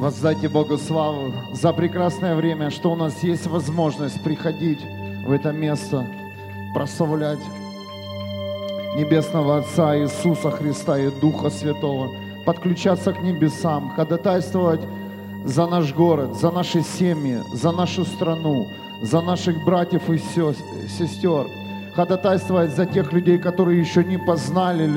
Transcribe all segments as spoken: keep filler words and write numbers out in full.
Воздайте Богу славу за прекрасное время, что у нас есть возможность приходить в это место, прославлять Небесного Отца Иисуса Христа и Духа Святого, подключаться к небесам, ходатайствовать за наш город, за наши семьи, за нашу страну, за наших братьев и сестер, ходатайствовать за тех людей, которые еще не познали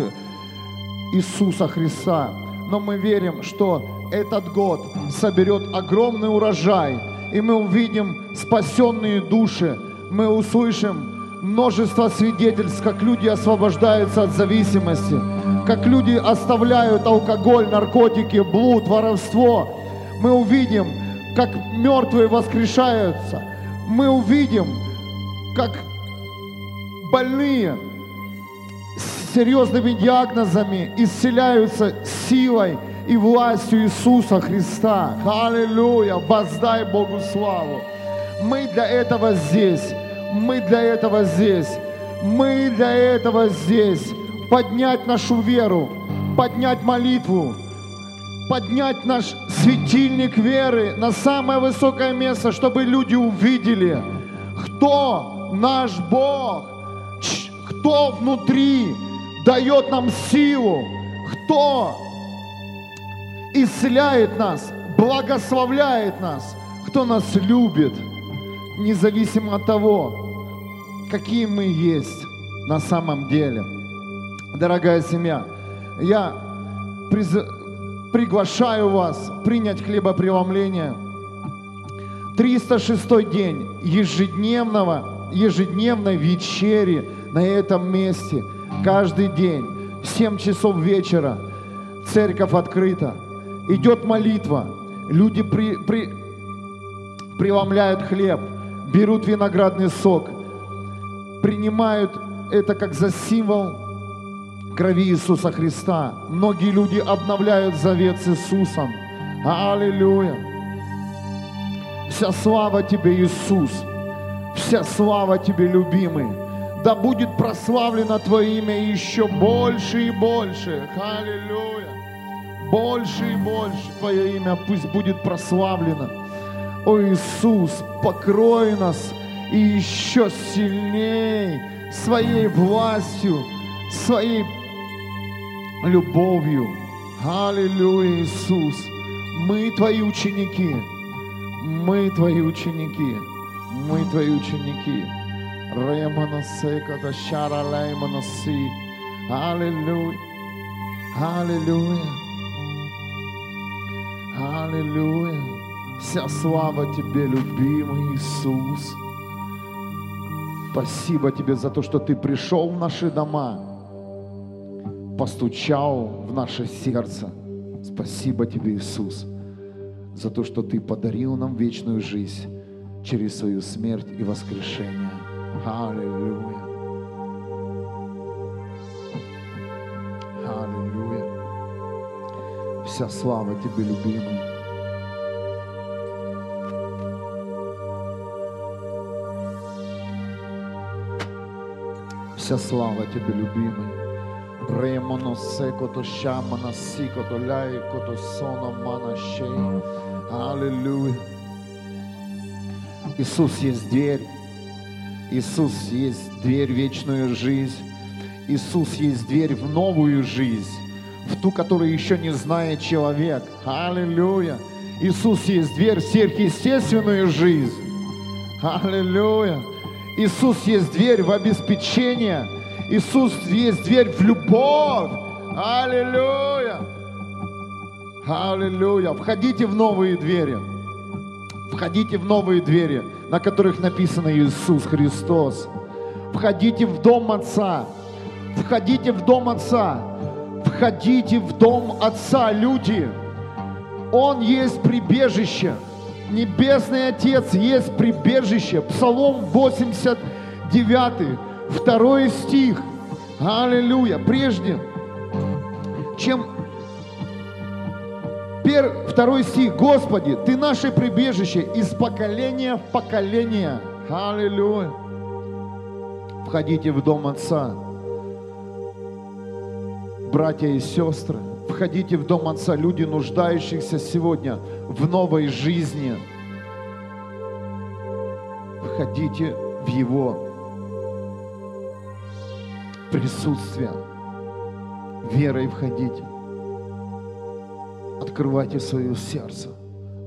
Иисуса Христа. Но мы верим, что этот год соберет огромный урожай, и мы увидим спасенные души, мы услышим множество свидетельств, как люди освобождаются от зависимости, как люди оставляют алкоголь, наркотики, блуд, воровство. Мы увидим, как мертвые воскрешаются. Мы увидим, как больные с серьезными диагнозами исцеляются силой и властью Иисуса Христа. Аллилуйя! Воздай Богу славу! Мы для этого здесь. Мы для этого здесь. Мы для этого здесь. Поднять нашу веру, поднять молитву, поднять наш светильник веры на самое высокое место, чтобы люди увидели, кто наш Бог, кто внутри дает нам силу, кто исцеляет нас, благословляет нас, кто нас любит, независимо от того, какие мы есть на самом деле. Дорогая семья, я призываю, приглашаю вас принять хлебопреломление. триста шестой день ежедневного, ежедневной вечери на этом месте. Каждый день в семь часов вечера церковь открыта. Идет молитва. Люди при, при, преломляют хлеб, берут виноградный сок, принимают это как за символ крови Иисуса Христа. Многие люди обновляют завет с Иисусом. Аллилуйя! Вся слава Тебе, Иисус! Вся слава Тебе, любимый! Да будет прославлено Твое имя еще больше и больше. Аллилуйя! Больше и больше Твое имя пусть будет прославлено. О, Иисус, покрой нас и еще сильней своей властью, своей любовью. Аллилуйя, Иисус. Мы Твои ученики. Мы Твои ученики. Мы Твои ученики. Аллилуйя. Аллилуйя. Аллилуйя. Вся слава Тебе, любимый Иисус. Спасибо Тебе за то, что Ты пришел в наши дома, постучал в наше сердце. Спасибо Тебе, Иисус, за то, что Ты подарил нам вечную жизнь через свою смерть и воскрешение. Аллилуйя! Аллилуйя! Вся слава Тебе, любимый! Вся слава Тебе, любимый! Аллилуйя. Иисус есть дверь. Иисус есть дверь в вечную жизнь. Иисус есть дверь в новую жизнь, в ту, которую еще не знает человек. Аллилуйя. Иисус есть дверь в сверхъестественную жизнь. Аллилуйя. Иисус есть дверь в обеспечение. Иисус есть дверь в любовь. Аллилуйя! Аллилуйя! Входите в новые двери. Входите в новые двери, на которых написано Иисус Христос. Входите в дом Отца. Входите в дом Отца. Входите в дом Отца, люди. Он есть прибежище. Небесный Отец есть прибежище. Псалом восемьдесят девятый. Второй стих. Аллилуйя. Прежде, чем... Пер... Второй стих. Господи, Ты наше прибежище из поколения в поколение. Аллилуйя. Входите в дом Отца. Братья и сестры, входите в дом Отца, люди, нуждающихся сегодня в новой жизни. Входите в Его присутствие. Верой входите. Открывайте свое сердце.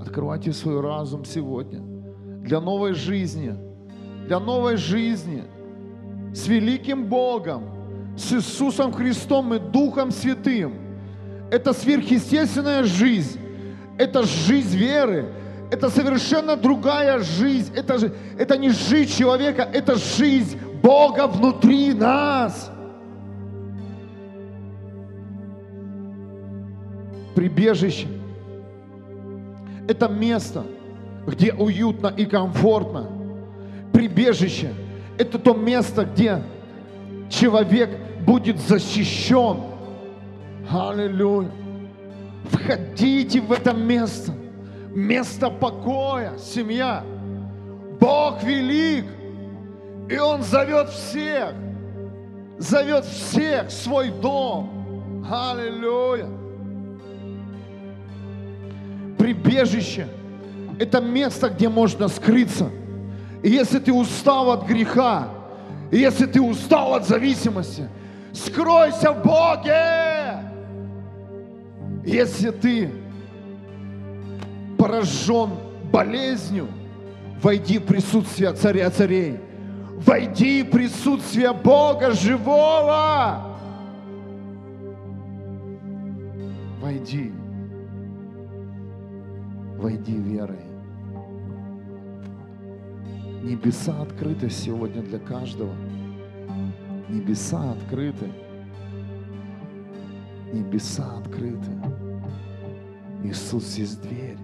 Открывайте свой разум сегодня. Для новой жизни. Для новой жизни. С великим Богом. С Иисусом Христом и Духом Святым. Это сверхъестественная жизнь. Это жизнь веры. Это совершенно другая жизнь. Это, это не жизнь человека, это жизнь Бога внутри нас. Прибежище. Это место, где уютно и комфортно. Прибежище. Это то место, где человек будет защищен. Аллилуйя. Входите в это место. Место покоя, семья. Бог велик. И Он зовет всех. Зовет всех в свой дом. Аллилуйя. Прибежище. Это место, где можно скрыться. И если ты устал от греха, и если ты устал от зависимости, скройся в Боге. Если ты поражен болезнью, войди в присутствие Царя Царей. Войди в присутствие Бога живого. Войди. Войди верой. Небеса открыты сегодня для каждого. Небеса открыты. Небеса открыты. Иисус есть дверь.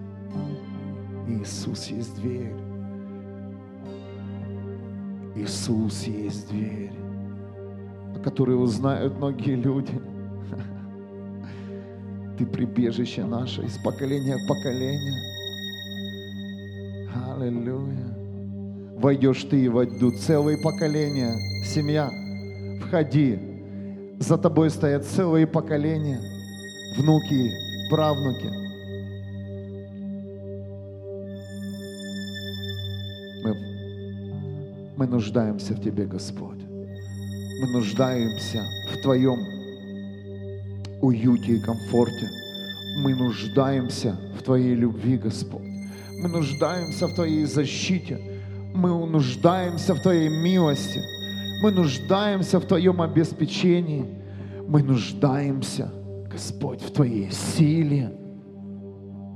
Иисус есть дверь. Иисус есть дверь, о которой узнают многие люди. Ты прибежище наше из поколения в поколение. Аллилуйя. Войдешь ты и войдут целые поколения. Семья, входи. За тобой стоят целые поколения. Внуки, правнуки. Мы, мы нуждаемся в Тебе, Господь. Мы нуждаемся в Твоем уюте и комфорте. Мы нуждаемся в Твоей любви, Господь. Мы нуждаемся в Твоей защите. Мы нуждаемся в Твоей милости. Мы нуждаемся в Твоем обеспечении. Мы нуждаемся, Господь, в Твоей силе.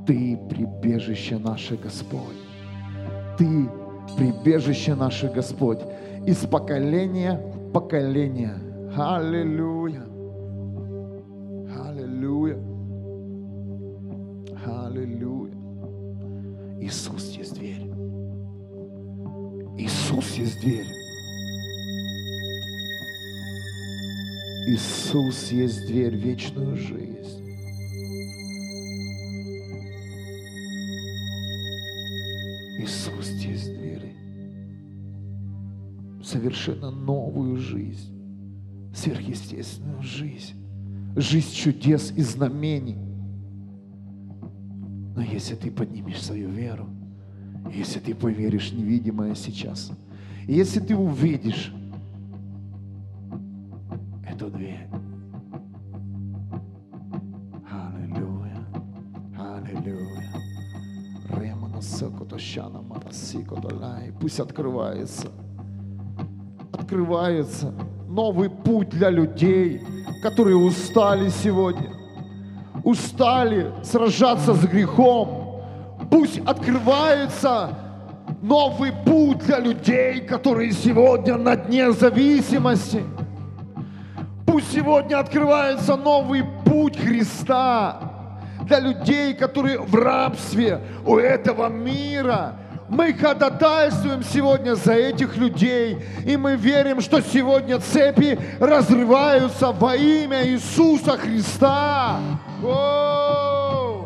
Ты прибежище наше, Господь. Ты прибежище наше, Господь. Из поколения в поколение. Аллилуйя. Аллилуйя. Аллилуйя. Иисус есть дверь. Иисус есть дверь. Иисус есть дверь в вечную жизнь. Иисус есть дверь. Совершенно новую жизнь. Сверхъестественную жизнь. Жизнь чудес и знамений. Но если ты поднимешь свою веру, если ты поверишь невидимое сейчас, если ты увидишь эту дверь. Аллилуйя, аллилуйя. Пусть открывается, открывается новый путь для людей, которые устали сегодня, устали сражаться с грехом. Пусть открывается новый путь для людей, которые сегодня на дне зависимости. Пусть сегодня открывается новый путь Христа для людей, которые в рабстве у этого мира. Мы ходатайствуем сегодня за этих людей, и мы верим, что сегодня цепи разрываются во имя Иисуса Христа. О!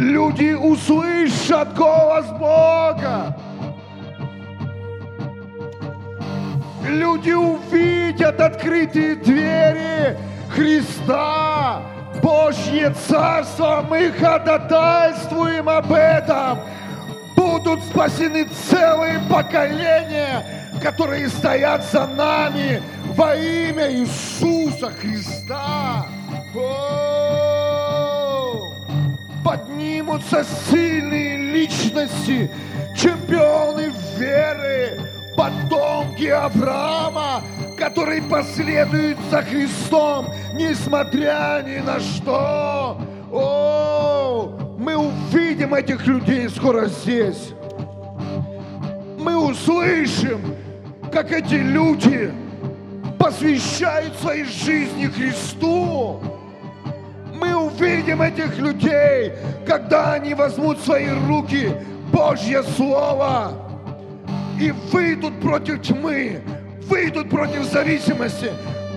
Люди услышат голос Бога. люди увидят открытые двери Христа, Божье Царство, мы ходатайствуем об этом. Будут спасены целые поколения, которые стоят за нами во имя Иисуса Христа. О! Поднимутся сильные личности, чемпионы веры, потомки Авраама, которые последуют за Христом, несмотря ни на что. О, мы увидим этих людей скоро здесь. Мы услышим, как эти люди посвящают свои жизни Христу. Мы увидим этих людей, когда они возьмут в свои руки Божье Слово и выйдут против тьмы, выйдут против зависимости,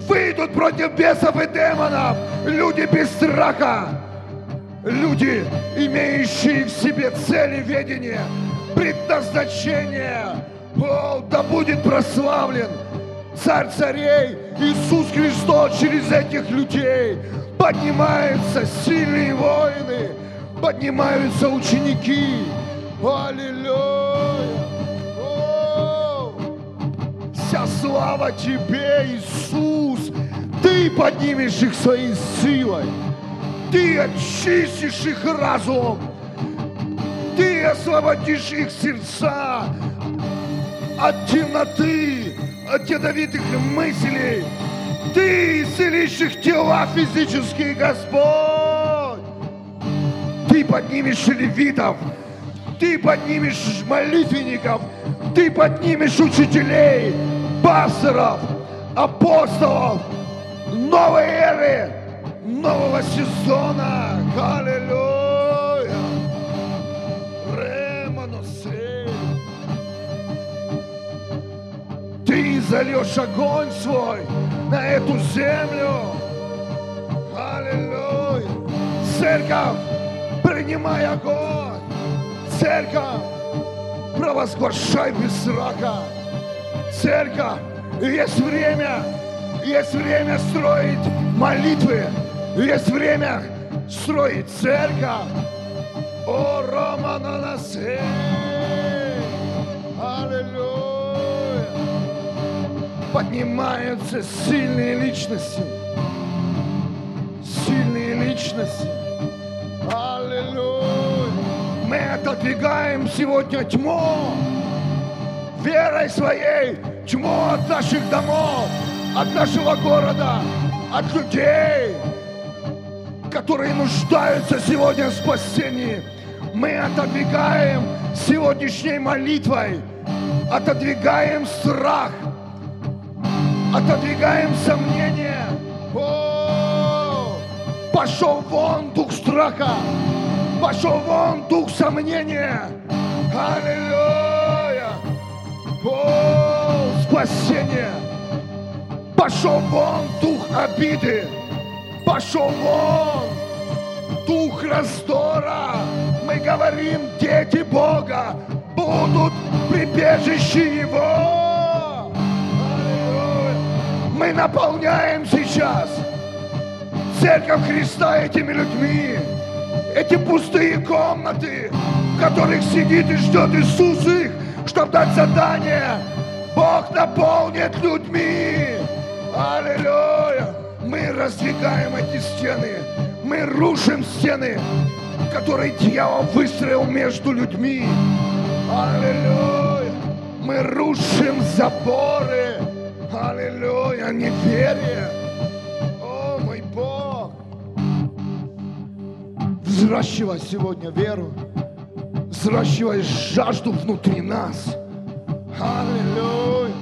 выйдут против бесов и демонов. Люди без страха, люди, имеющие в себе цели, ведение, предназначение. О, да будет прославлен Царь царей Иисус Христос через этих людей. Поднимаются сильные воины, поднимаются ученики. Аллилуйя! О! Вся слава Тебе, Иисус! Ты поднимешь их своей силой, Ты очистишь их разум, Ты освободишь их сердца от темноты, от ядовитых мыслей. Ты исцелишь их тела физические, Господь. Ты поднимешь левитов, Ты поднимешь молитвенников, Ты поднимешь учителей, пасторов, апостолов новой эры, нового сезона. Аллилуйя! Ремоносе! Ты зальешь огонь свой на эту землю. Аллилуйя! Церковь, принимай огонь! Церковь, провозглашай без страха. Церковь, есть время, есть время строить молитвы, есть время строить церковь. О, Романанасе! Аллилуйя! Поднимаются сильные личности, сильные личности. Аллилуйя! Мы отодвигаем сегодня тьму, верой своей тьму от наших домов, от нашего города, от людей, которые нуждаются сегодня в спасении. Мы отодвигаем сегодняшней молитвой, отодвигаем страх, отодвигаем сомнения. О, пошел вон дух страха! Пошел вон дух сомнения. Аллилуйя! О, спасение! Пошел вон дух обиды. Пошел вон дух раздора. Мы говорим, дети Бога будут прибежище Его. Аллилуйя! Мы наполняем сейчас Церковь Христа этими людьми. Эти пустые комнаты, в которых сидит и ждет Иисус их, чтобы дать задание. Бог наполнит людьми. Аллилуйя! Мы раздвигаем эти стены. Мы рушим стены, которые дьявол выстроил между людьми. Аллилуйя! Мы рушим заборы. Аллилуйя! Неверие. О, мой Бог! Взращивай сегодня веру, взращивай жажду внутри нас. Аллилуйя!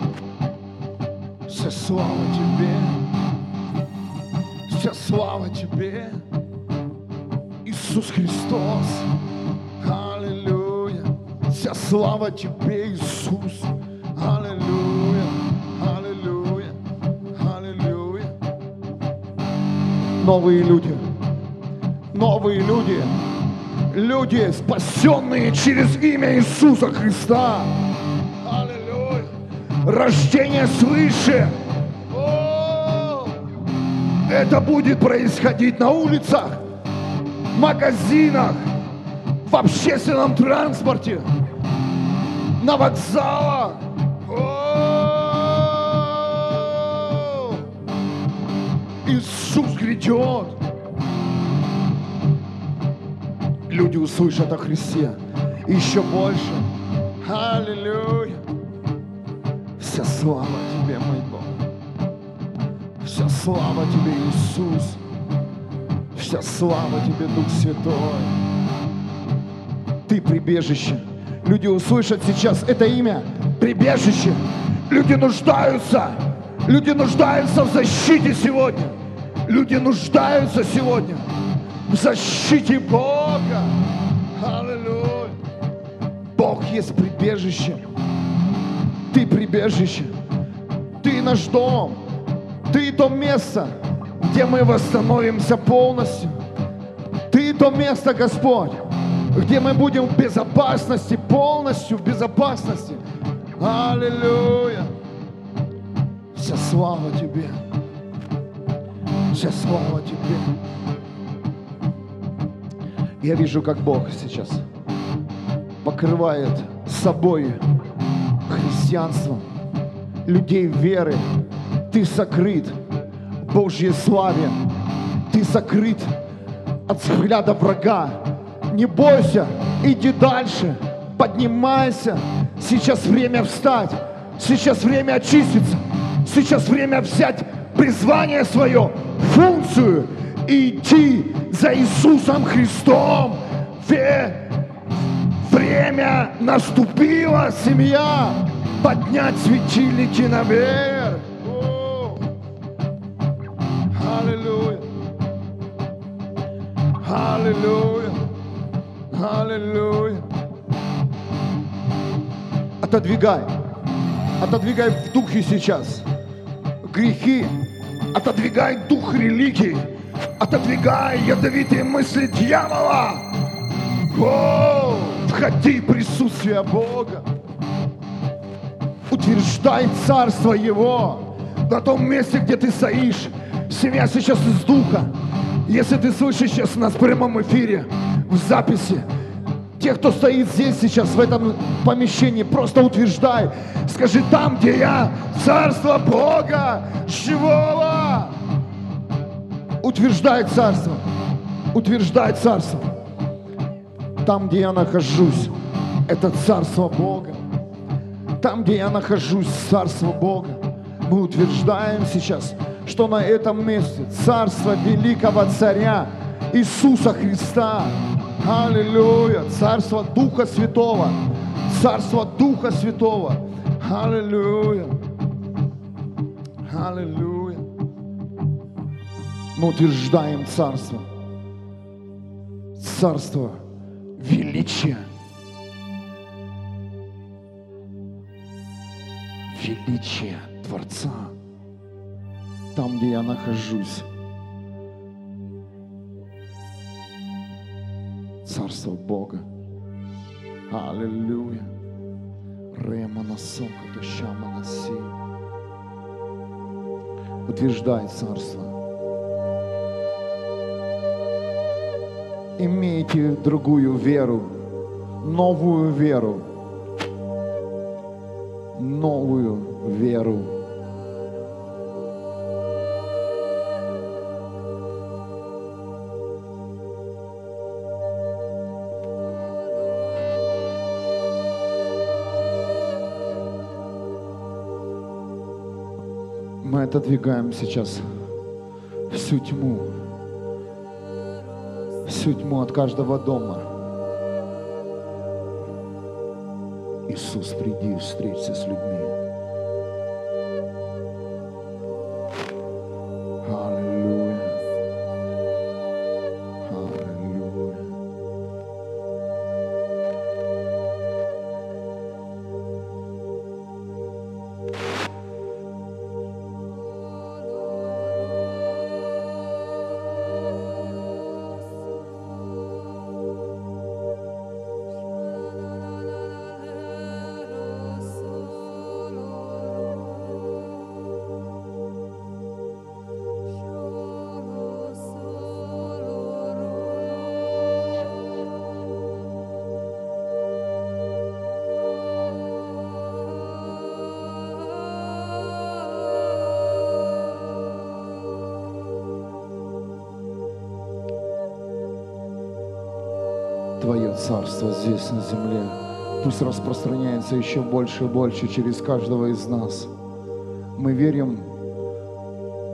Вся слава Тебе, вся слава Тебе, Иисус Христос. Аллилуйя! Вся слава Тебе, Иисус. Аллилуйя! Аллилуйя! Аллилуйя! Новые люди. Новые люди, люди, спасенные через имя Иисуса Христа. Аллилуйя! рождение свыше. Это будет происходить на улицах, в магазинах, в общественном транспорте, на вокзалах. Иисус грядет. Люди услышат о Христе еще больше. Аллилуйя. Вся слава Тебе, мой Бог. Вся слава Тебе, Иисус. Вся слава Тебе, Дух Святой. Ты прибежище. Люди услышат сейчас это имя. Прибежище. Люди нуждаются. Люди нуждаются в защите сегодня. Люди нуждаются сегодня в защите Бога. Аллилуйя. Бог есть прибежище. Ты прибежище. Ты наш дом. Ты то место, где мы восстановимся полностью. Ты то место, Господь, где мы будем в безопасности, полностью в безопасности. Аллилуйя. Вся слава Тебе. Вся слава Тебе. Я вижу, как Бог сейчас покрывает собой христианством, людей веры. Ты сокрыт в Божьей славе. Ты сокрыт от взгляда врага. Не бойся, иди дальше, поднимайся. Сейчас время встать, сейчас время очиститься, сейчас время взять призвание свое, функцию, и идти за Иисусом Христом. Ве... Время наступило, семья, поднять светильники наверх. О! Аллилуйя. Аллилуйя. Аллилуйя. Отодвигай. Отодвигай в духе сейчас грехи. Отодвигай дух религии. Отодвигай ядовитые мысли дьявола. О! Входи в присутствие Бога. Утверждай царство Его на том месте, где ты стоишь. Семья сейчас из духа. Если ты слышишь сейчас нас в прямом эфире, в записи, те, кто стоит здесь сейчас, в этом помещении, просто утверждай. Скажи: там, где я, царство Бога живого. Утверждай царство. Утверждай царство. Там, где я нахожусь, это царство Бога. Там, где я нахожусь, царство Бога. Мы утверждаем сейчас, что на этом месте царство великого царя Иисуса Христа. Аллилуйя. Царство Духа Святого. Царство Духа Святого. Аллилуйя. Аллилуйя. Мы утверждаем царство. Царство величие, величие Творца, там, где я нахожусь, царство Бога. Аллилуйя. Рема насока, душа монаси. Утверждай царство. Имейте другую веру, новую веру, новую веру. Мы отодвигаем сейчас всю тьму. Всю тьму от каждого дома. Иисус, приди и встреться с людьми. Аллилуйя. Аллилуйя. Твое Царство здесь, на земле. Пусть распространяется еще больше и больше через каждого из нас. Мы верим,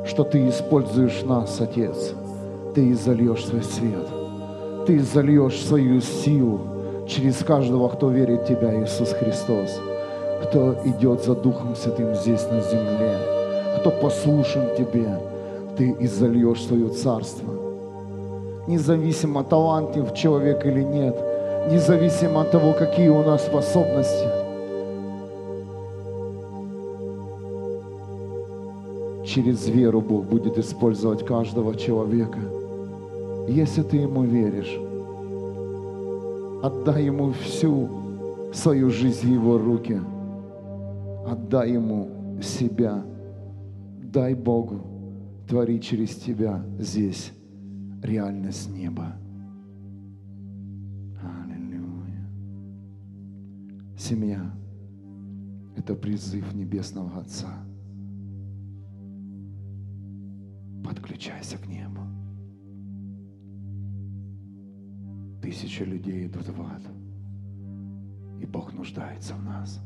что Ты используешь нас, Отец. Ты изольешь свой свет. Ты изольешь свою силу через каждого, кто верит в Тебя, Иисус Христос, кто идет за Духом Святым здесь, на земле, кто послушен Тебе. Ты изольешь свое Царство. Независимо, талантлив человек или нет, независимо от того, какие у нас способности, через веру Бог будет использовать каждого человека. Если ты Ему веришь, отдай Ему всю свою жизнь в Его руки, отдай Ему себя, дай Богу творить через тебя здесь реальность неба. Аллилуйя. Семья – это призыв Небесного Отца. Подключайся к небу. Тысячи людей идут в ад, и Бог нуждается в нас.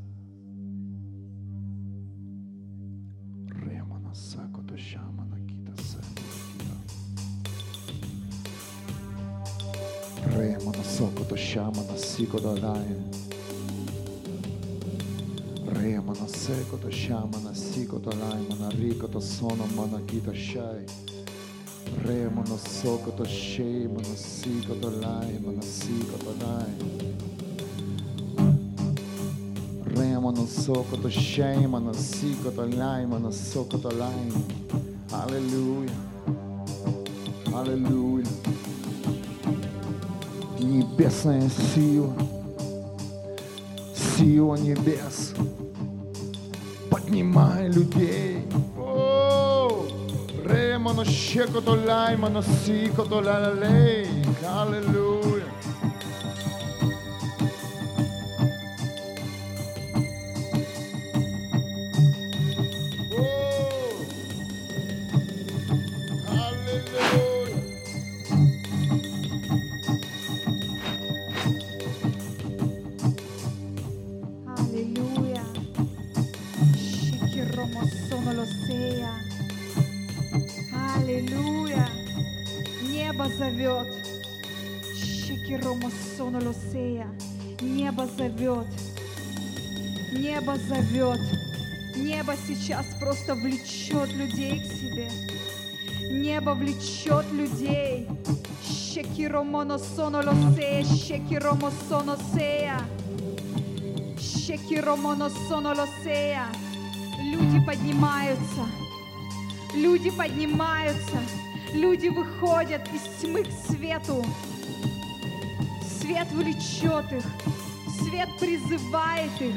Аллилуйя. Аллилуйя. Небесная сила, сила небес, поднимай людей. Ремоно щекото лаймано сикото лалей. Аллилуйя. Небо зовет, небо зовет, небо сейчас просто влечет людей к себе, небо влечет людей. Шекиромоносонолосея, шекиромосоносея, шекиромоносонолосея. Люди поднимаются, люди поднимаются, люди выходят из тьмы к свету. Свет влечет их, свет призывает их,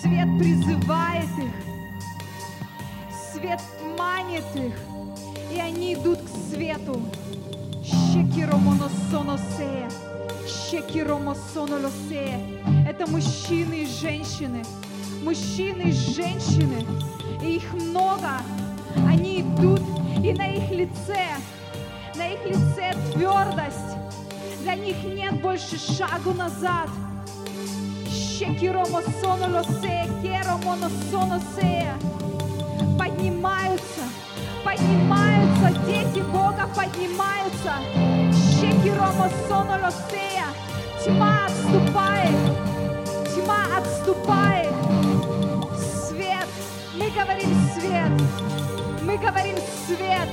свет призывает их, свет манит их, и они идут к свету. Шекиромоносоносея, шекиромосонолосея. Это мужчины и женщины, мужчины и женщины, и их много. Они идут, и на их лице, на их лице твердость. Для них нет больше шагу назад. Поднимаются, поднимаются, дети Бога поднимаются. Тьма отступает, тьма отступает. Свет, мы говорим свет, мы говорим свет.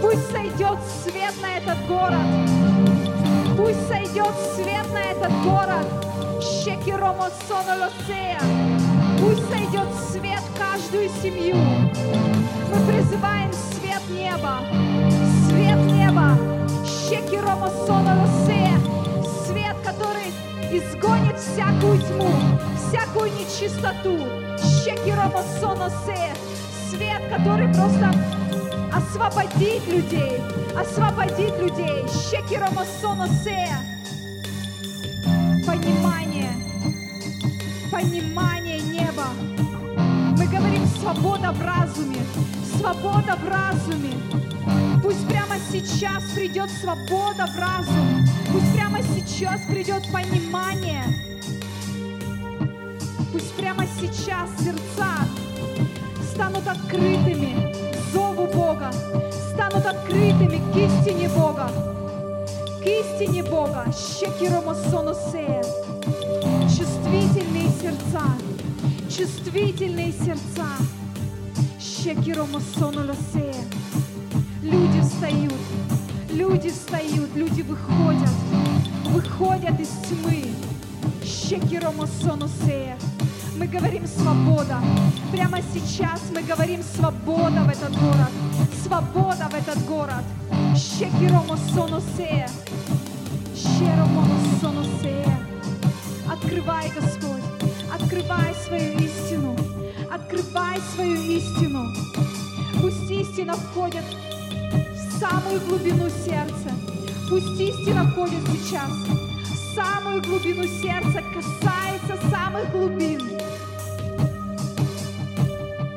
Пусть сойдет свет на этот город. Пусть сойдет свет на этот город. Шекиромосонолосея. Пусть сойдет свет в каждую семью. Мы призываем свет неба. Свет неба. Шекиромосонолосея. Свет, который изгонит всякую тьму, всякую нечистоту. Шекиромосонолосея. Свет, который просто освободить людей, освободить людей. Шекиромосоносея. Понимание, понимание неба. Мы говорим свобода в разуме, свобода в разуме. Пусть прямо сейчас придет свобода в разум. Пусть прямо сейчас придет понимание. Пусть прямо сейчас сердца станут открытыми зову Бога, станут открытыми к истине Бога, к истине Бога. Щекиромосонусея. Чувствительные сердца, чувствительные сердца. Щекиромосонусея. Люди встают, люди встают, люди выходят, выходят из тьмы. Щекиромосонусея. Мы говорим «свобода». Прямо сейчас мы говорим «свобода» в этот город. Свобода в этот город. Щекиромосонусея. Щекиромосонусея. Открывай, Господь. Открывай свою истину. Открывай свою истину. Пусть истина входит в самую глубину сердца. Пусть истина входит сейчас в самую глубину сердца, касается самых глубин.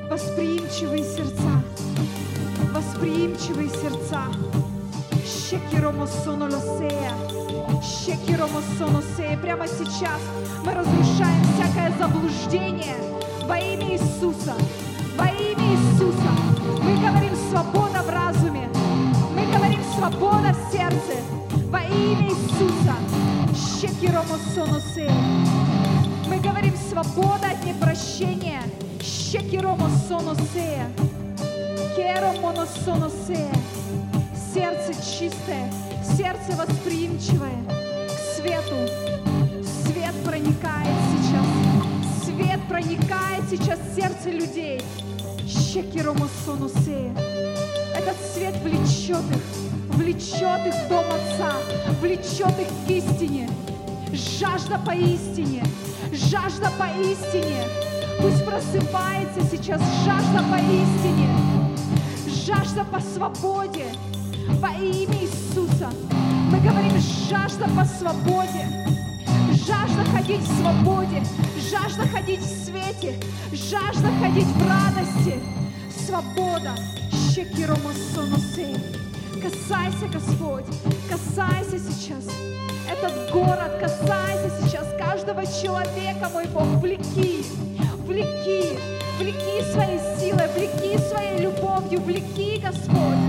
Восприимчивые сердца, восприимчивые сердца. Щекиромосонусея, щекиромосонусея. Прямо сейчас мы разрушаем всякое заблуждение во имя Иисуса, во имя Иисуса. Мы говорим свобода в разуме, мы говорим свобода в сердце во имя Иисуса. Щекиромосонусея. Мы говорим свобода от непрощения. Щекиромосонусея. Керомоносонусея. Сердце чистое, сердце восприимчивое к свету. Свет проникает сейчас. Свет проникает сейчас в сердце людей. Щекиромосонусея. Этот свет влечет их, влечет их в дом Отца, влечет их к истине. Жажда поистине, жажда поистине. Пусть просыпается сейчас жажда поистине, жажда по свободе во имя Иисуса. Мы говорим жажда по свободе, жажда ходить в свободе, жажда ходить в свете, жажда ходить в радости. Свобода. Щекиромосонусея. Касайся, Господь, касайся сейчас. Этот город, касайся сейчас каждого человека, мой Бог. Влеки, влеки, влеки своей силой, влеки своей любовью, влеки, Господь.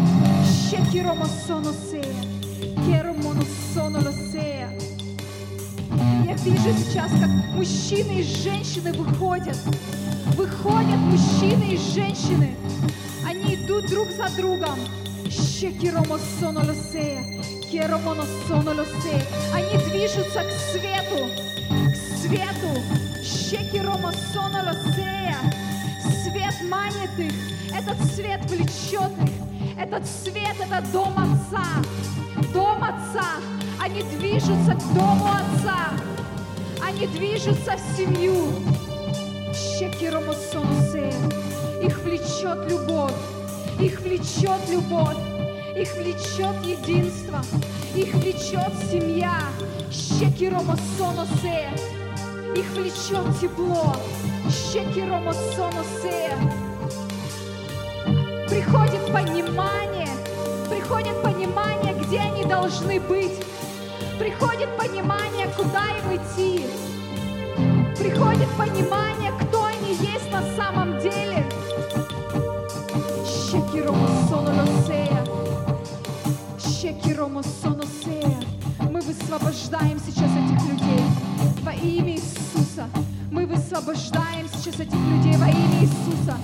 Щекиромосонусея, керомоносонусея. Я вижу сейчас, как мужчины и женщины выходят. Выходят мужчины и женщины. Они идут друг за другом. Щекиромосонусея, керомоносонусея. Они движутся к свету, к свету. Щекиромосонусея. Свет манит их, этот свет влечет их. Этот свет — это дом Отца, дом Отца. Они движутся к дому Отца. Они движутся в семью. Щекиромосонусея. Их влечет любовь. Их влечет любовь, их влечет единство, их влечет семья. Щекиромосонусея. Их влечет тепло. Щекиромосонусея. Приходит понимание, приходит понимание, где они должны быть. Приходит понимание, куда им идти. Приходит понимание, кто они есть на самом деле. Щекиромосонусея. Щекиромосонусея. Мы высвобождаем сейчас этих людей во имя Иисуса. Мы высвобождаем сейчас этих людей во имя Иисуса.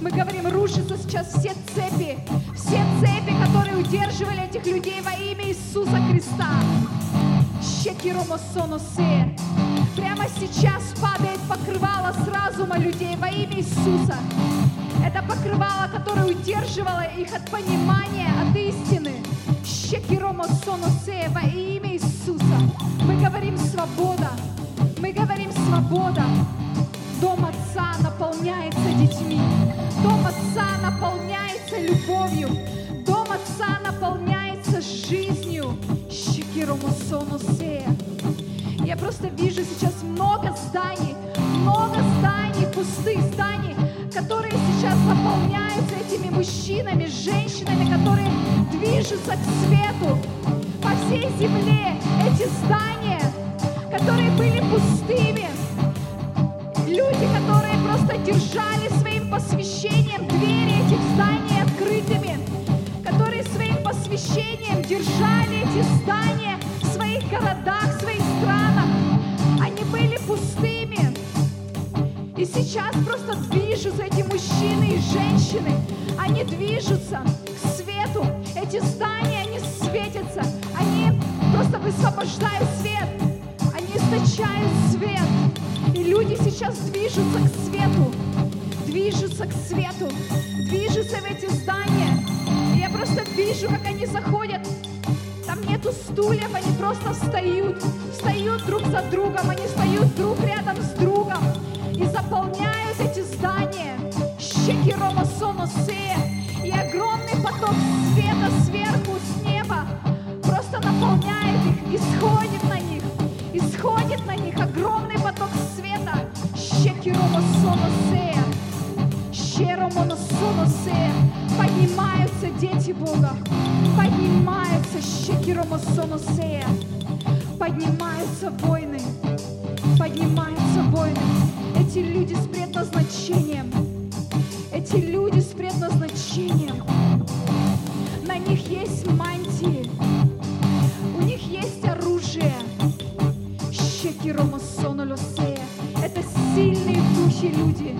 Мы говорим, рушатся сейчас все цепи, все цепи, которые удерживали этих людей во имя Иисуса Христа. Щекиромосонусея. Прямо сейчас падает покрывало с разума людей во имя Иисуса. Это покрывало, которое удерживало их от понимания, от истины. Щекиромосонусея во имя Иисуса. Мы говорим свобода. Мы говорим свобода. Дом Отца наполняется детьми. Дом Отца наполняется любовью. Дом Отца наполняется жизнью. Щекиромосонусея. Я просто вижу сейчас много зданий, много зданий, пустых зданий, которые сейчас заполняются этими мужчинами, женщинами, которые движется к свету. По всей земле эти здания, которые были пустыми, люди, которые просто держали своим посвящением двери этих зданий открытыми, которые своим посвящением держали эти здания в своих городах, в своих странах, они были пустыми. И сейчас просто движутся эти мужчины и женщины, они движутся к свету, эти здания, они светятся, они просто высвобождают свет, они источают свет. И люди сейчас движутся к свету, движутся к свету, движутся в эти здания. И я просто вижу, как они заходят. Там нету стульев, они просто встают, встают друг за другом, они встают друг рядом с другом и заполняют эти здания. И огромный поток света сверху, с неба, просто наполняет их, исходит на них, исходит на них огромный поток света. Поднимаются дети Бога, поднимаются, поднимаются войны, поднимаются войны. Эти люди с предназначением, эти люди с предназначением, на них есть мантии, у них есть оружие. Это сильные в духе люди,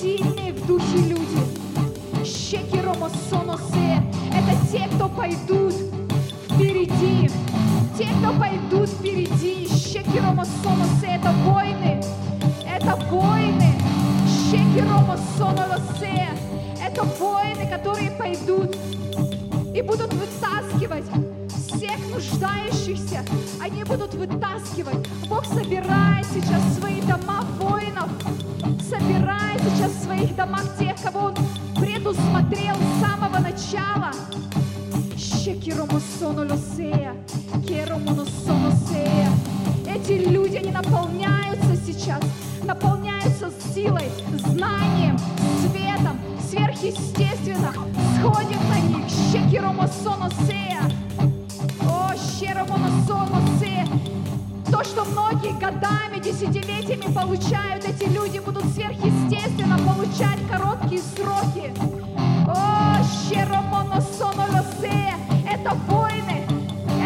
сильные в духе люди. Это те, кто пойдут впереди, те, кто пойдут впереди. Это войны, это войны. Это воины, которые пойдут и будут вытаскивать всех нуждающихся. Они будут вытаскивать. Бог собирает сейчас в своих домах воинов, собирает сейчас в своих домах тех, кого Он предусмотрел с самого начала. Эти люди, они наполняются сейчас, наполняются силой, знанием, светом, сверхъестественно сходит на них. О, то, что многие годами, десятилетиями получают, эти люди будут сверхъестественно получать короткие сроки. О, это войны,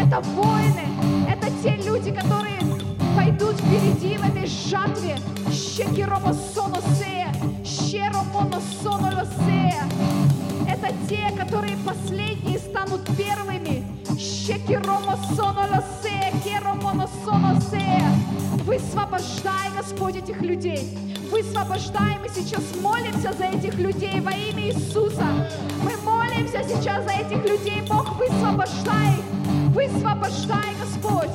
это войны, это те люди, которые пойдут впереди в этой жатве. Это те, которые последние станут первыми. Высвобождай, Господь, этих людей. Высвобождай. Мы сейчас молимся за этих людей во имя Иисуса. Мы молимся сейчас за этих людей. Бог, высвобождай. Высвобождай, Господь.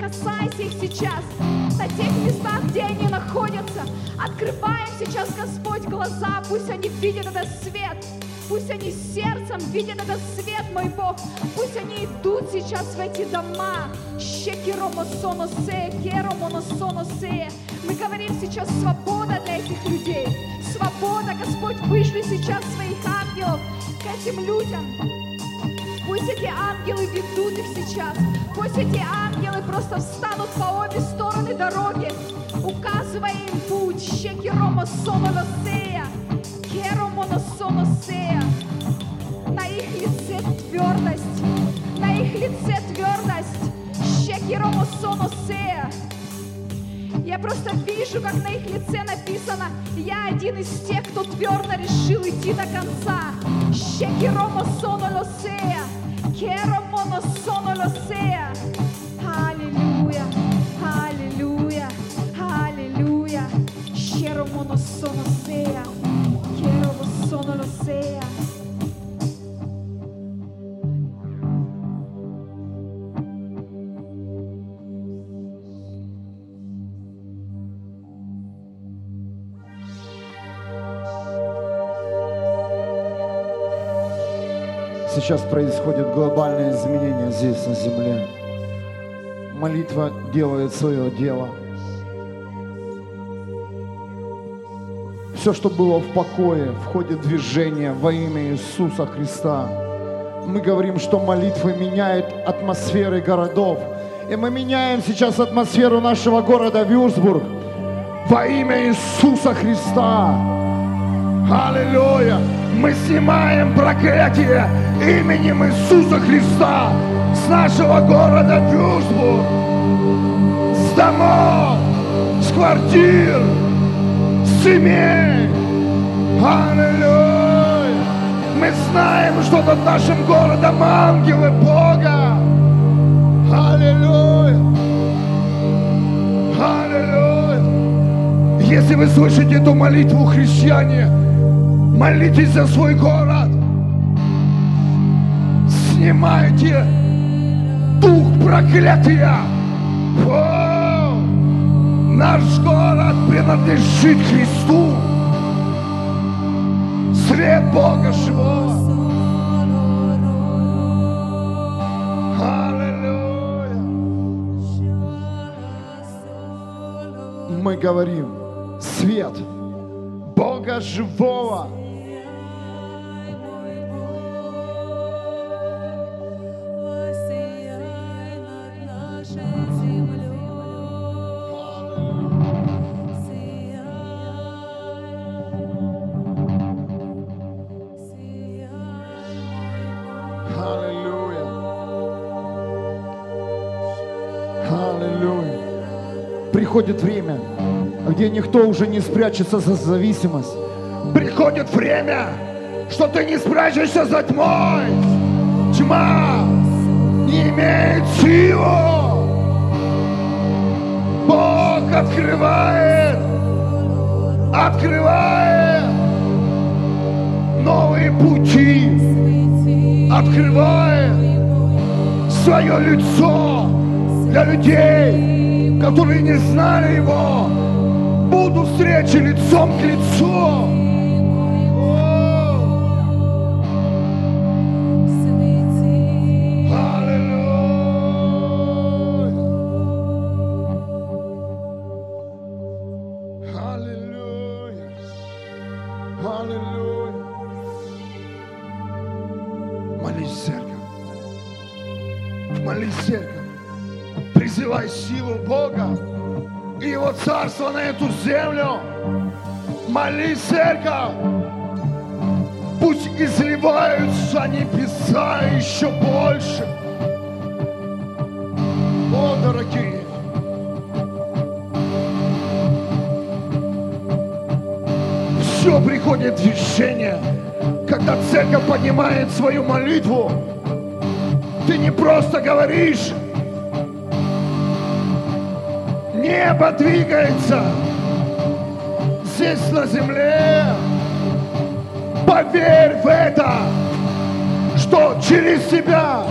Касайся их сейчас. На тех местах, где они находятся. Открываем сейчас, Господь, глаза. Пусть они видят этот свет. Пусть они сердцем видят этот свет, мой Бог. Пусть они идут сейчас в эти дома. Мы говорим сейчас свобода для этих людей. Свобода, Господь, вышли сейчас своих ангелов к этим людям. Пусть эти ангелы ведут их сейчас. Пусть эти ангелы просто встанут по обе стороны дороги, указывая им путь. На их лице твердость, на их лице твердость. Я просто вижу, как на их лице написано: я один из тех, кто твердо решил идти до конца. Аллилуйя, аллилуйя, аллилуйя. Сейчас происходит глобальное изменение здесь, на земле. Молитва делает свое дело. Все, что было в покое, в ходе движения во имя Иисуса Христа. Мы говорим, что молитвы меняют атмосферы городов. И мы меняем сейчас атмосферу нашего города Вюрцбург во имя Иисуса Христа. Аллилуйя! Мы снимаем проклятие именем Иисуса Христа с нашего города Вюрцбург, с домов, с квартир, с семей. Аллилуйя! Мы знаем, что над нашим городом ангелы Бога. Аллилуйя! Аллилуйя! Если вы слышите эту молитву, христиане, молитесь за свой город. Снимайте дух проклятия. О! Наш город принадлежит Христу. Свет Бога живой. Аллилуйя. Мы говорим, свет Бога живого. Приходит время, где никто уже не спрячется за зависимость. Приходит время, что ты не спрячешься за тьмой. Тьма не имеет силу. Бог открывает, открывает новые пути, открывает свое лицо для людей, которые не знали Его. Буду встречи лицом к лицу. Аллилуйя. Аллилуйя. Аллилуйя. Молись, церковь. Молись, церковь. Призывай силу Бога и Его Царство на эту землю. Молись, церковь, пусть изливаются небеса еще больше. О, дорогие! Все приходит в движение, когда церковь поднимает свою молитву. Ты не просто говоришь, небо двигается здесь на земле. Поверь в это, что через тебя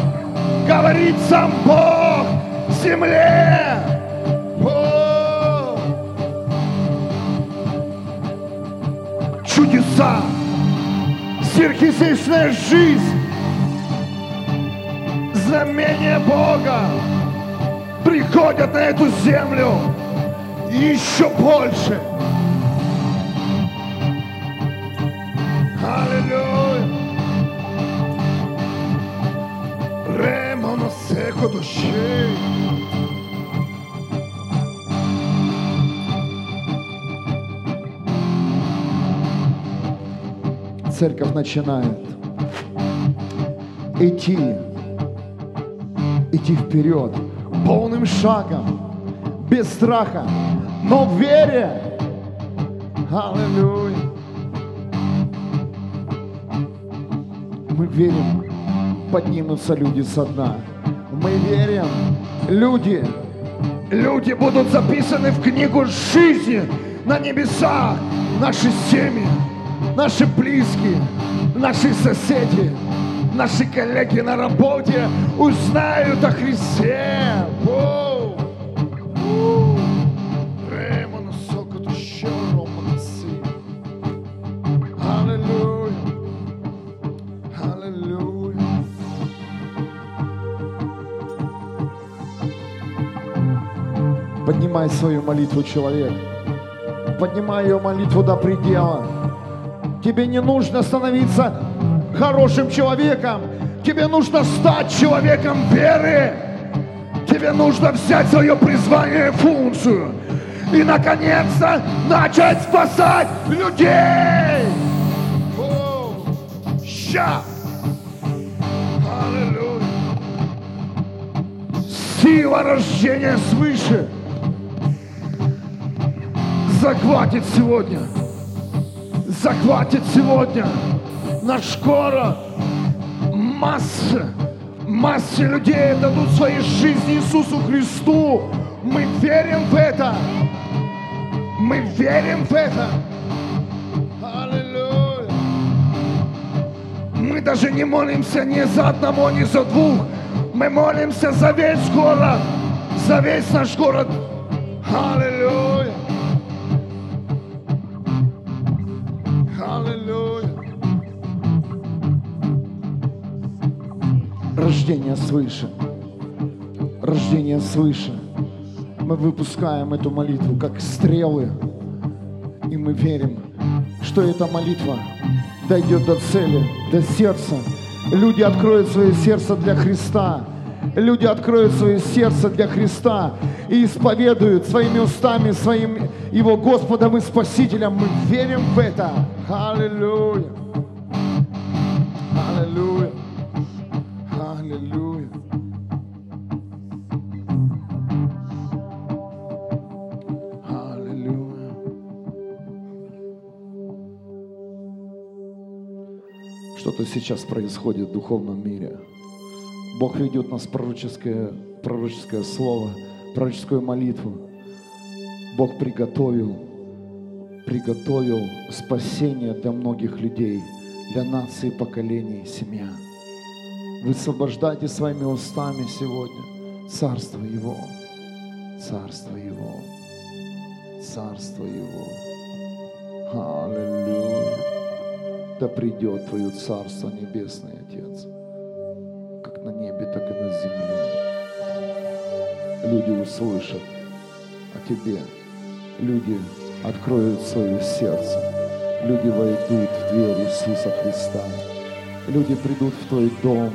говорит сам Бог земле. О! Чудеса, сверхъестественная жизнь, знамения Бога приходят на эту землю еще больше. Аллилуйя. Ремоно секо души. Церковь начинает идти, идти вперед. Полным шагом, без страха, но в вере. Аллилуйя. Мы верим, поднимутся люди со дна. Мы верим, люди, люди будут записаны в книгу жизни на небесах. Наши семьи, наши близкие, наши соседи, наши коллеги на работе узнают о Христе. Воу. Аллилуйя. Аллилуйя. Поднимай свою молитву, человек. поднимай ее молитву до предела. Тебе не нужно становиться хорошим человеком. Тебе нужно стать человеком веры. Тебе нужно взять свое призвание и функцию. И, наконец-то, начать спасать людей. О, ща. Аллилуйя. Сила рождения свыше захватит сегодня. Захватит сегодня наш город. Масса, масса людей дадут свои жизни Иисусу Христу. Мы верим в это. Мы верим в это. Аллилуйя. Мы даже не молимся ни за одного, ни за двух. Мы молимся за весь город, за весь наш город. Аллилуйя. Аллилуйя. Рождение свыше. Рождение свыше. Мы выпускаем эту молитву как стрелы, и мы верим, что эта молитва дойдет до цели, до сердца. Люди откроют свое сердце для Христа. Люди откроют свое сердце для Христа и исповедуют своими устами, своим Его Господом и Спасителем. Мы верим в это. Аллилуйя. Аллилуйя. Аллилуйя. Что-то сейчас происходит в духовном мире. Бог ведет нас в пророческое, пророческое слово, пророческую молитву. Бог приготовил, приготовил спасение для многих людей, для наций, поколений, семья. Высвобождайте своими устами сегодня Царство Его, Царство Его, Царство Его. Аллилуйя. Да придет Твое Царство Небесное, Отец, как на небе, так и на земле. Люди услышат о Тебе, люди откроют свое сердце, люди войдут в дверь Иисуса Христа, люди придут в Твой дом.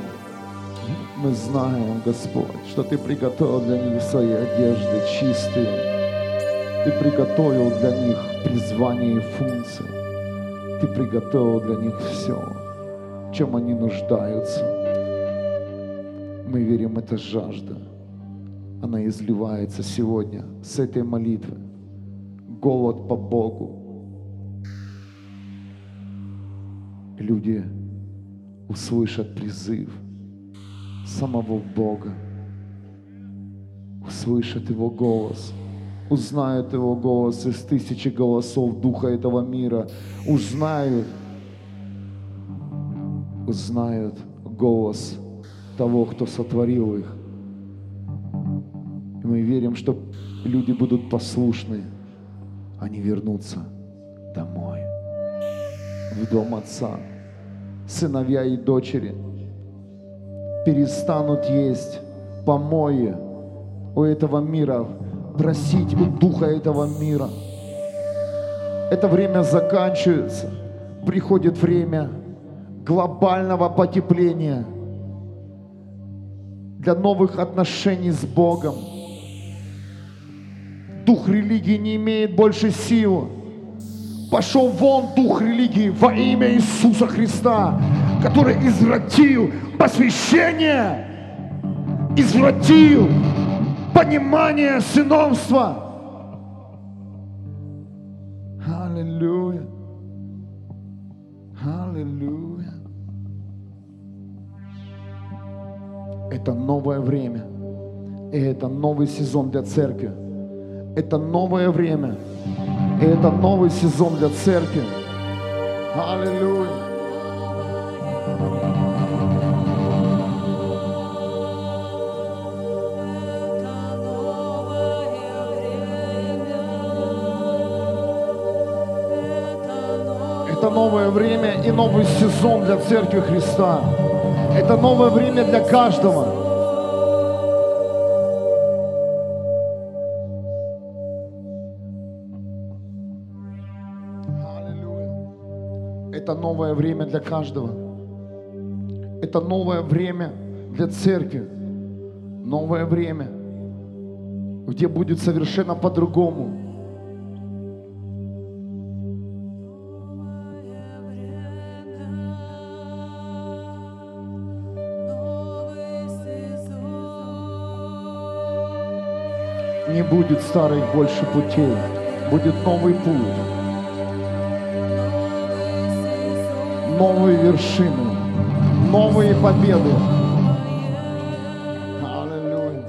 Мы знаем, Господь, что Ты приготовил для них свои одежды чистые, Ты приготовил для них призвание и функции. Ты приготовил для них все, в чем они нуждаются. Мы верим, эта жажда, она изливается сегодня с этой молитвы. Голод по Богу. Люди услышат призыв самого Бога, услышат Его голос. Узнают Его голос из тысячи голосов духа этого мира. Узнают, узнают голос того, кто сотворил их. И мы верим, что люди будут послушны. Они вернутся домой, в дом Отца. Сыновья и дочери перестанут есть помои у этого мира, просить у духа этого мира. Это время заканчивается. Приходит время глобального потепления для новых отношений с Богом. Дух религии не имеет больше силы. Пошел вон дух религии во имя Иисуса Христа, который извратил посвящение, извратил понимание сыновства. Аллилуйя. Аллилуйя. Это новое время. И это новый сезон для церкви. Это новое время. И это новый сезон для церкви. Аллилуйя. Это новое время и новый сезон для Церкви Христа. Это новое время для каждого. Это новое время для каждого. Это новое время для церкви. Новое время, где будет совершенно по-другому. Не будет старых больше путей, будет новый путь, новые вершины, новые победы. Аллилуйя.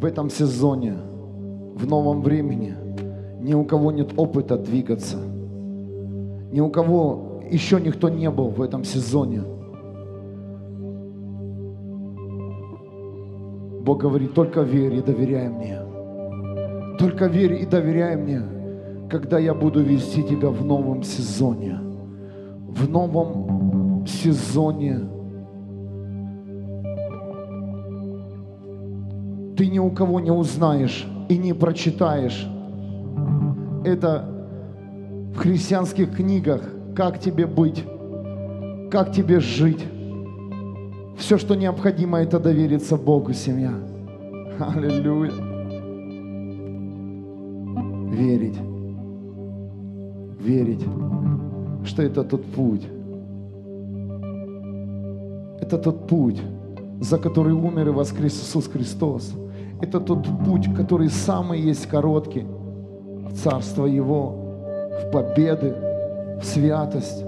В этом сезоне, в новом времени, ни у кого нет опыта двигаться. Ни у кого еще никто не был в этом сезоне. Бог говорит, только верь и доверяй мне. Только верь и доверяй мне, когда я буду вести тебя в новом сезоне. В новом сезоне. Ты ни у кого не узнаешь и не прочитаешь. Это в христианских книгах. Как тебе быть? Как тебе жить? Все, что необходимо, это довериться Богу, семья. Аллилуйя. Верить. Верить, что это тот путь. Это тот путь, за который умер и воскрес Иисус Христос. Это тот путь, который самый есть короткий в Царство Его, в победы, в святость.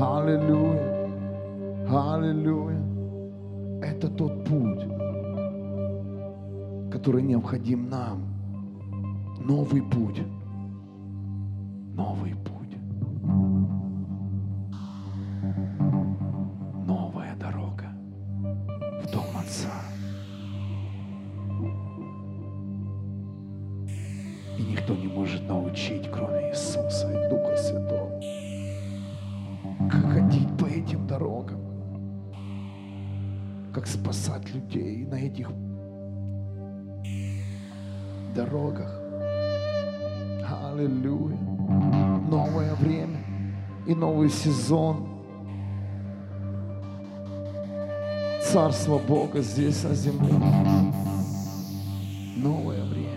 Аллилуйя! Аллилуйя! Это тот путь, который необходим нам. Новый путь. Новый путь. И никто не может научить, кроме Иисуса и Духа Святого, как ходить по этим дорогам, как спасать людей на этих дорогах. Аллилуйя! Новое время и новый сезон. Царство Бога здесь на земле. Новое время.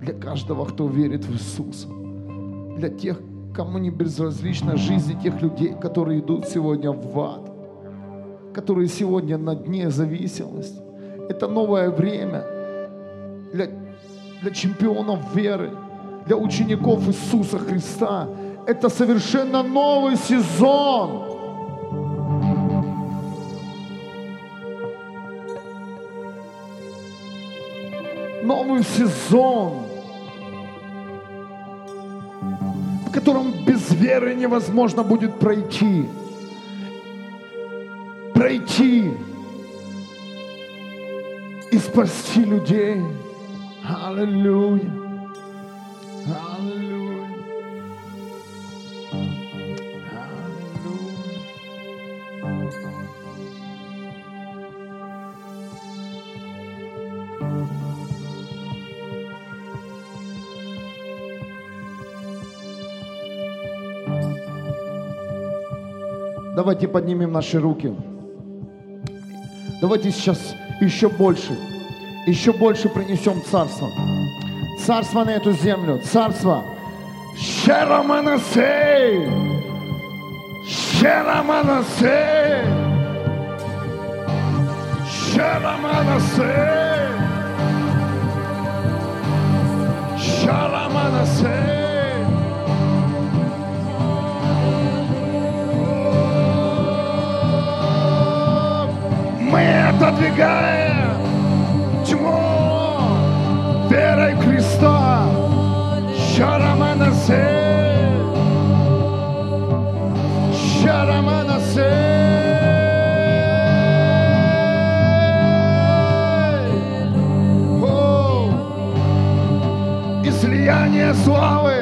Для каждого, кто верит в Иисуса. Для тех, кому не безразлична жизнь, тех людей, которые идут сегодня в ад. Которые сегодня на дне зависимости. Это новое время для, для чемпионов веры. Для учеников Иисуса Христа. Это совершенно новый сезон. Новый сезон, в котором без веры невозможно будет пройти. Пройти и спасти людей. Аллилуйя. Аллилуйя. Аллилуйя. Давайте поднимем наши руки. Давайте сейчас еще больше, еще больше принесем Царство. Царство на эту землю. Царство. Шераманасей! Шераманасей! Шераманасей! Мы отодвигаем тьму верой в Христа. Шараманасе, Шараманасе. Излияние славы,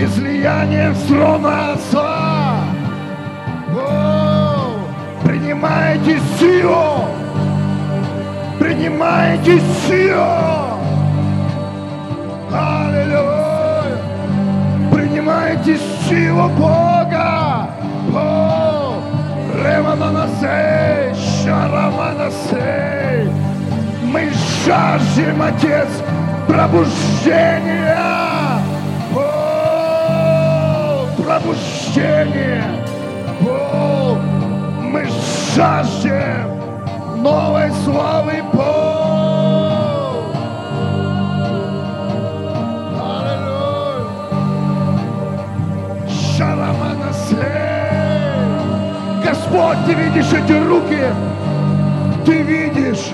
излияние в трона Отца. О, принимайте силу, принимайте силу. Аллилуйя, принимайте силу Бога. О, Ремананасей, Шараманасей. Мы жаждем, Отец, пробуждение! О, пробуждение! О, мы жаждем новой славы Бога! Аллилуйя! Шараманасе! Господь, ты видишь эти руки! Ты видишь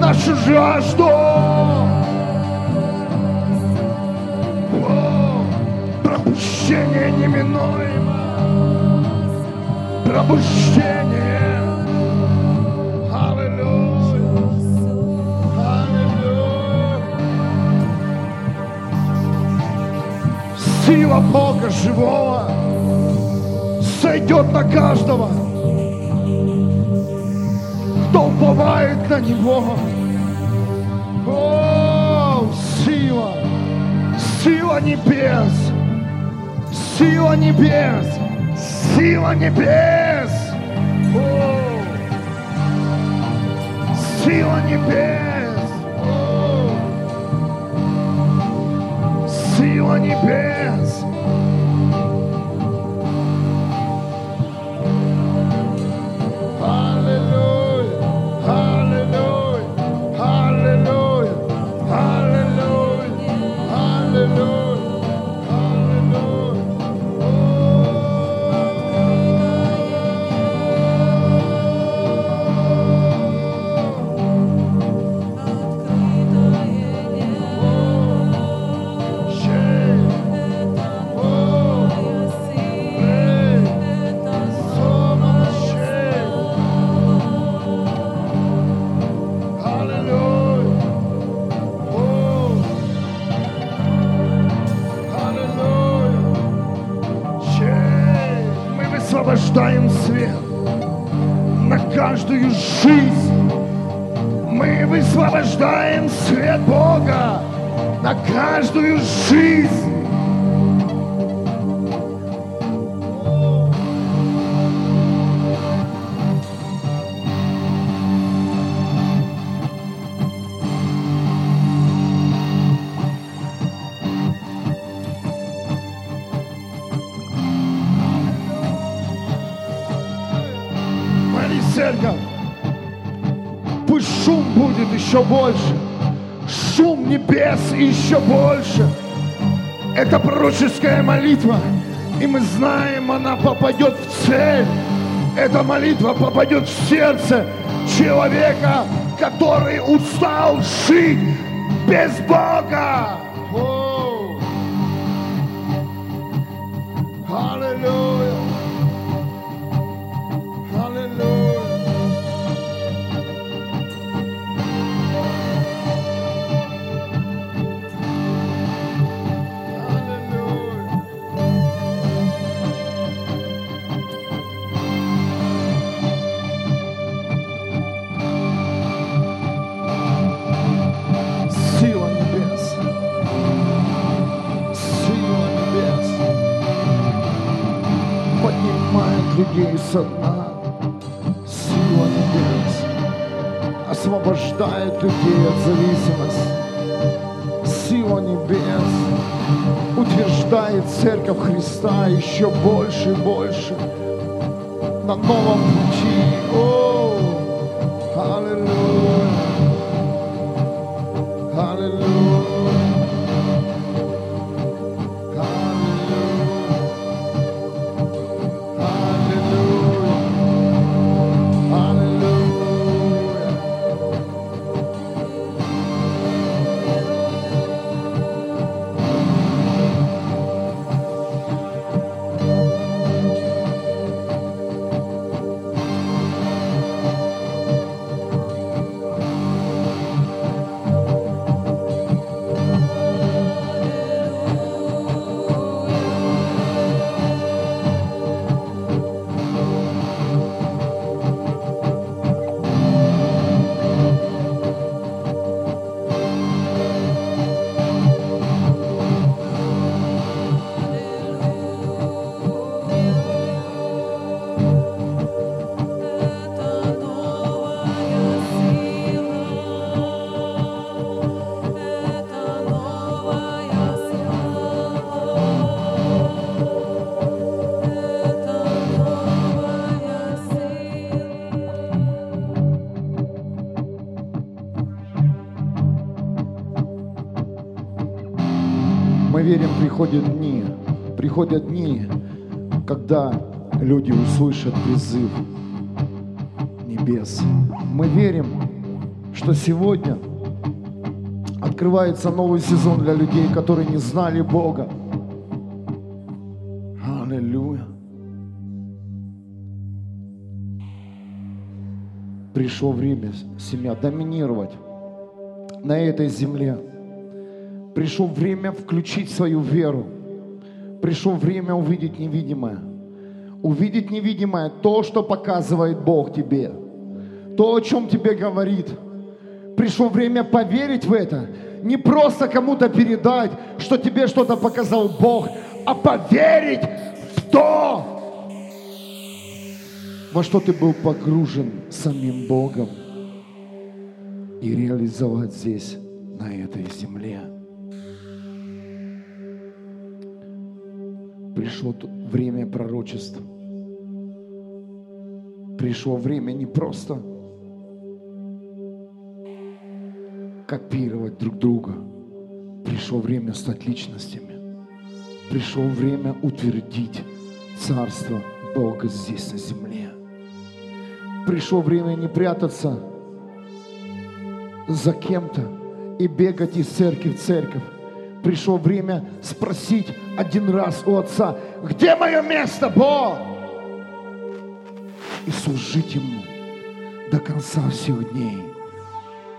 нашу жажду! Пробуждение неминуемо, пробуждение, аллилуйя, аллилуйя. Сила Бога живого сойдет на каждого, кто уповает на Него. О, сила, сила небес. Сила небес! Сила небес! О! Сила небес! О! Сила небес! Аллилуйя! Аллилуйя! Аллилуйя! Аллилуйя! Аллилуйя! Даем свет на каждую жизнь. Мы высвобождаем свет Бога на каждую жизнь. Церковь, пусть шум будет еще больше, шум небес еще больше. Это пророческая молитва, и мы знаем, она попадет в цель. Эта молитва попадет в сердце человека, который устал жить без Бога. О! Аллилуйя! Аллилуйя! Людей со дна, сила небес освобождает людей от зависимости. Сила небес утверждает церковь Христа еще больше и больше на новом пути. О, аллилуйя, аллилуйя. приходят дни, приходят дни, когда люди услышат призыв небес. Мы верим, что сегодня открывается новый сезон для людей, которые не знали Бога. Аллилуйя. Пришло время, семья, доминировать на этой земле. Пришло время включить свою веру. Пришло время увидеть невидимое. Увидеть невидимое, то, что показывает Бог тебе. То, о чем тебе говорит. Пришло время поверить в это. Не просто кому-то передать, что тебе что-то показал Бог, а поверить в то, во что ты был погружен самим Богом, и реализовать здесь, на этой земле. Пришло время пророчеств. Пришло время не просто копировать друг друга. Пришло время стать личностями. Пришло время утвердить Царство Бога здесь, на земле. Пришло время не прятаться за кем-то и бегать из церкви в церковь. Пришло время спросить один раз у Отца: где мое место, Бог? И служить Ему до конца всех дней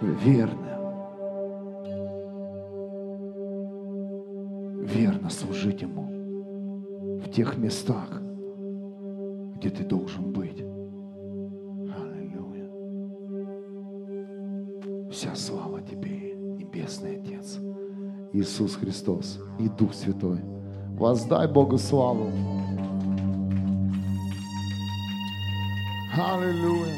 верно. Верно служить Ему в тех местах, где ты должен быть. Аллилуйя. Вся слава Тебе, Небесный Отец, Иисус Христос и Дух Святой. Воздай Богу славу. Аллилуйя.